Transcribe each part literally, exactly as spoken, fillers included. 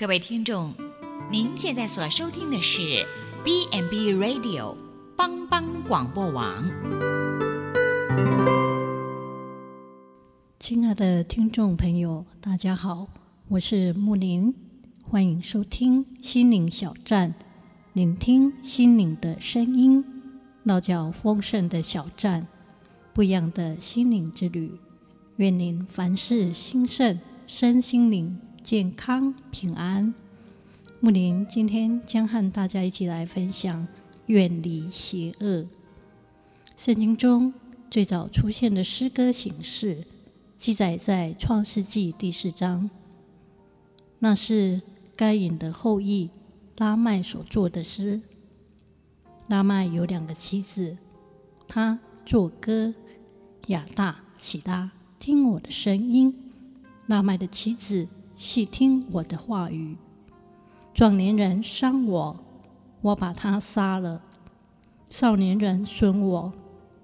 各位听众，您现在所收听的是 B and B Radio 帮帮广播网。亲爱的听众朋友，大家好，我是木林，欢迎收听心灵小站，聆听心灵的声音，那叫丰盛的小站，不一样的心灵之旅。愿您凡事兴盛，身心灵健康平安。木林今天将和大家一起来分享远离邪恶。圣经中最早出现的诗歌形式记载在创世纪第四章，那是该隐的后裔拉麦所作的诗。拉麦有两个妻子，他作歌亚大喜拉，听我的声音。拉麦的妻子细听我的话语，壮年人伤我，我把他杀了；少年人损我，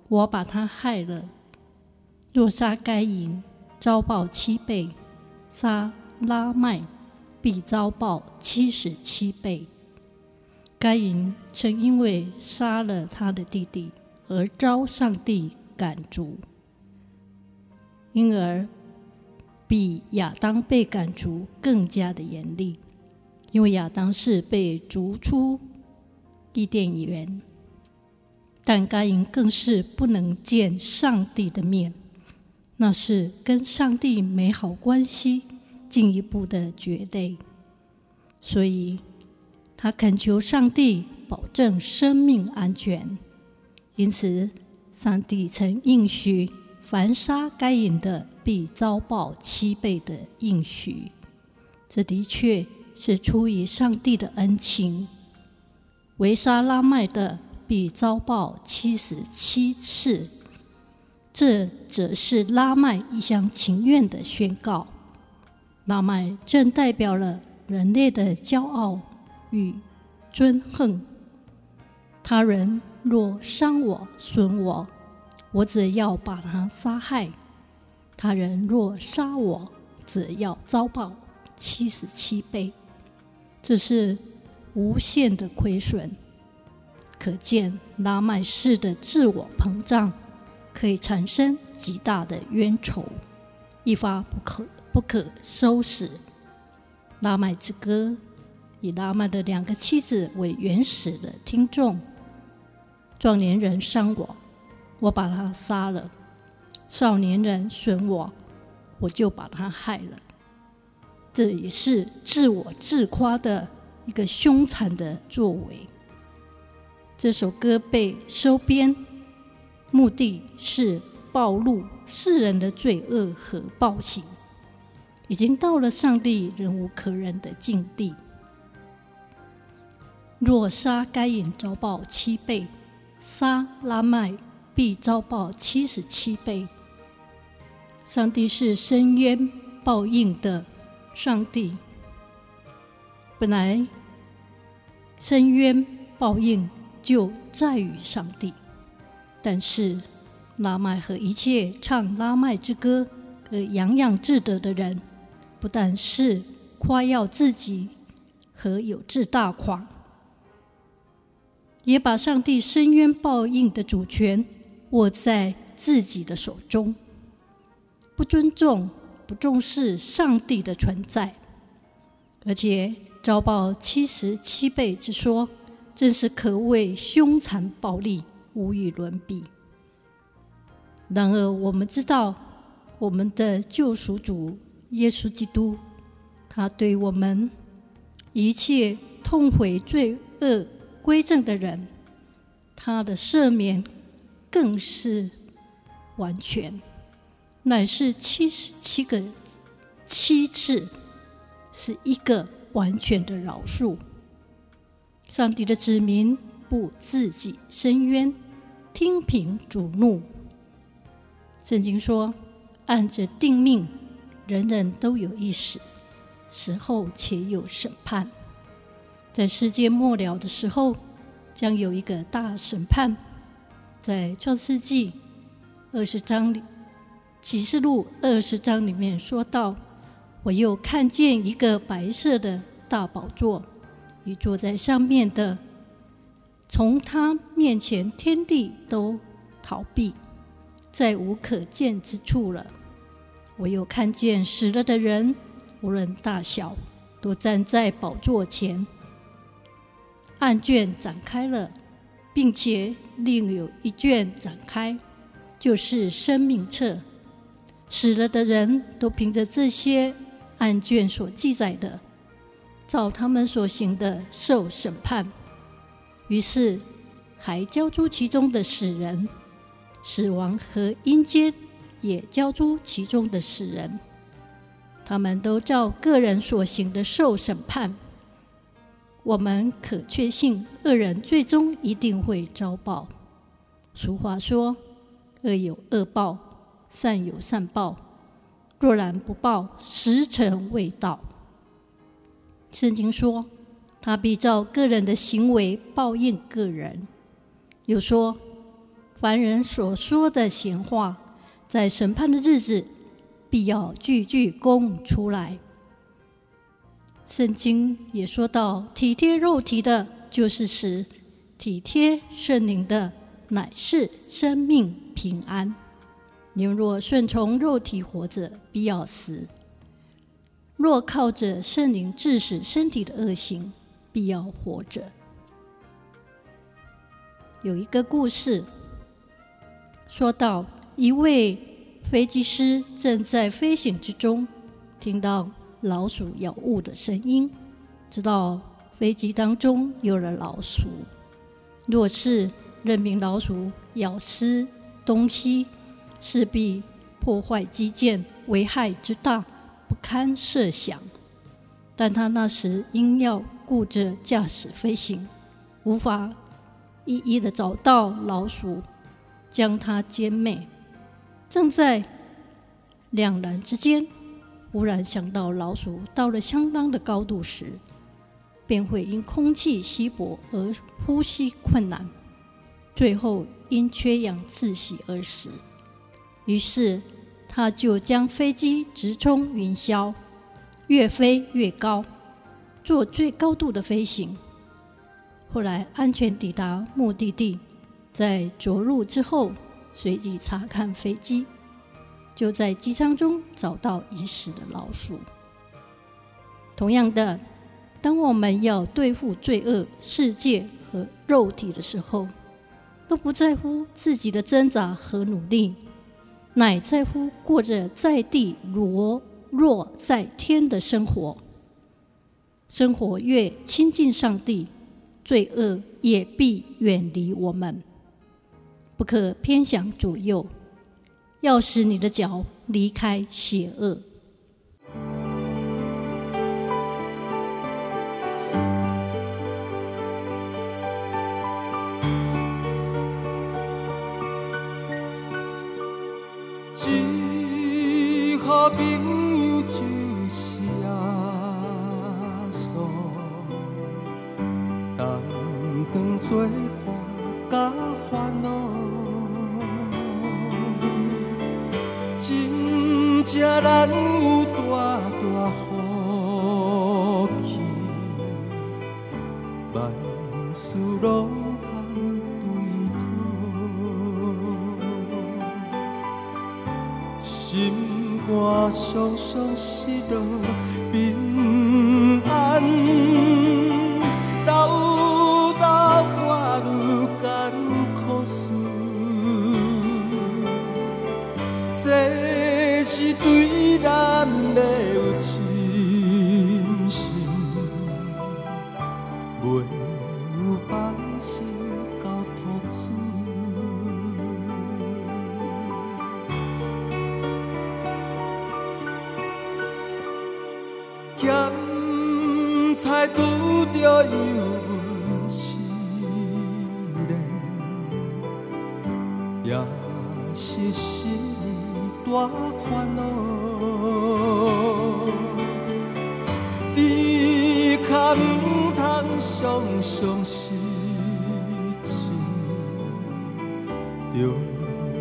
我把他害了。若杀该隐，遭报七倍；杀拉麦，必遭报七十七倍。该隐曾因为杀了他的弟弟而遭上帝赶逐，因而比亚当被赶逐更加的严厉，因为亚当是被逐出伊甸园，但该隐更是不能见上帝的面，那是跟上帝美好关系进一步的决裂，所以他恳求上帝保证生命安全。因此上帝曾应许凡杀该隐的必遭报七倍的应许，这的确是出于上帝的恩情。围杀拉麦的必遭报七十七次，这则是拉麦一厢情愿的宣告。拉麦正代表了人类的骄傲与憎恨，他人若伤我损我，我只要把他杀害；他人若杀我，只要遭报七十七倍，这是无限的亏损。可见拉麦式的自我膨胀可以产生极大的冤仇，一发不可不可收拾。拉麦之歌以拉麦的两个妻子为原始的听众。壮年人伤我，我把他杀了；少年人损我，我就把他害了。这也是自我自夸的一个凶残的作为。这首歌被收编，目的是暴露世人的罪恶和暴行，已经到了上帝忍无可忍的境地。若杀该隐，遭报七倍；杀拉麦，必遭报七十七倍。上帝是深渊报应的上帝。本来深渊报应就在于上帝，但是拉麦和一切唱拉麦之歌而洋洋自得的人，不但是夸耀自己和有志大狂，也把上帝深渊报应的主权握在自己的手中，不尊重不重视上帝的存在。而且遭报七十七倍之说，真是可谓凶残暴力，无与伦比。然而我们知道，我们的救赎主耶稣基督，他对我们一切痛悔罪恶归正的人，他的赦免更是完全，乃是七十七个七次，是一个完全的饶恕。上帝的子民不自己伸冤，听凭主怒。圣经说，按着定命，人人都有一死，死后且有审判。在世界末了的时候，将有一个大审判。在创世纪二十章里，启示录二十章里面说到，我又看见一个白色的大宝座，与坐在上面的，从他面前天地都逃避，再无可见之处了。我又看见死了的人，无论大小，都站在宝座前。案卷展开了，并且另有一卷展开，就是生命册。死了的人都凭着这些案卷所记载的，照他们所行的受审判。于是还交出其中的死人，死亡和阴间也交出其中的死人，他们都照个人所行的受审判。我们可确信恶人最终一定会遭报。俗话说，恶有恶报，善有善报，若然不报，时辰未到。圣经说，他必照个人的行为报应个人。又说，凡人所说的闲话，在审判的日子必要句句供出来。圣经也说到，体贴肉体的就是死，体贴圣灵的乃是生命平安。你们若顺从肉体活着，必要死；若靠着圣灵致死身体的恶行，必要活着。有一个故事说到，一位飞机师正在飞行之中，听到老鼠咬物的声音，知道飞机当中有了老鼠。若是任凭老鼠咬吃东西，势必破坏机件，危害之大，不堪设想。但他那时因要顾着驾驶飞行，无法一一的找到老鼠，将它歼灭。正在两难之间，忽然想到老鼠到了相当的高度时，便会因空气稀薄而呼吸困难，最后因缺氧窒息而死。于是他就将飞机直冲云霄，越飞越高，做最高度的飞行。后来安全抵达目的地，在着陆之后，随即查看飞机，就在机舱中找到已死的老鼠。同样的，当我们要对付罪恶、世界和肉体的时候，都不在乎自己的挣扎和努力，乃在乎过着在地如若在天的生活。生活越亲近上帝，罪恶也必远离我们。不可偏向左右，要使你的脚离开邪恶。一下朋友就写诉，担当做伴甲烦恼，真正咱有大大福气，万事拢通对讨，心肝双双失落平安，斗斗跨入艰苦事，这是对咱的有真心，袂有放心到土子。咸菜拄着油温失恋，也是心。大烦恼，你可唔通常常失志，就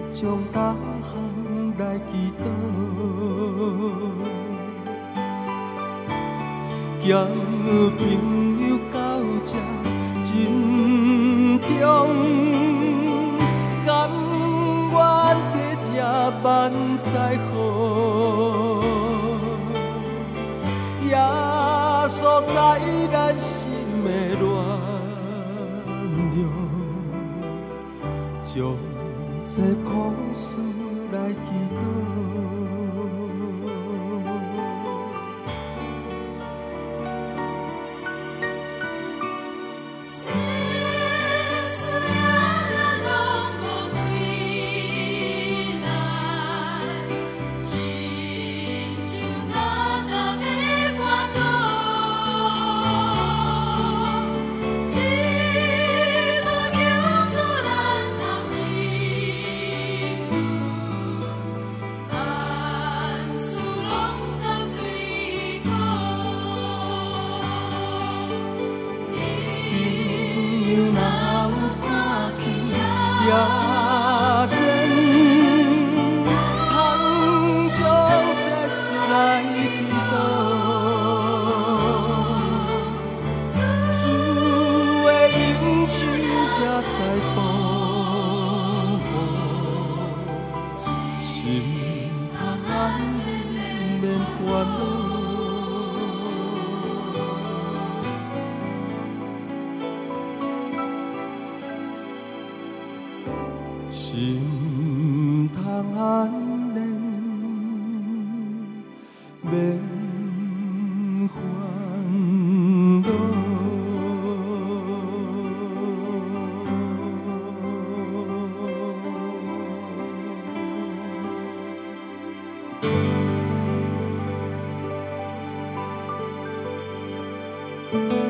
将大项来祈祷。交朋友到这沉重，甘愿体贴万载好，耶稣在咱心的乱流，将这苦事来祈祷。Thank you.